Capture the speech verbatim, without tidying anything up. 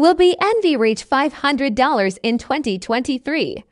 will be N V R H five hundred dollars in twenty twenty-three.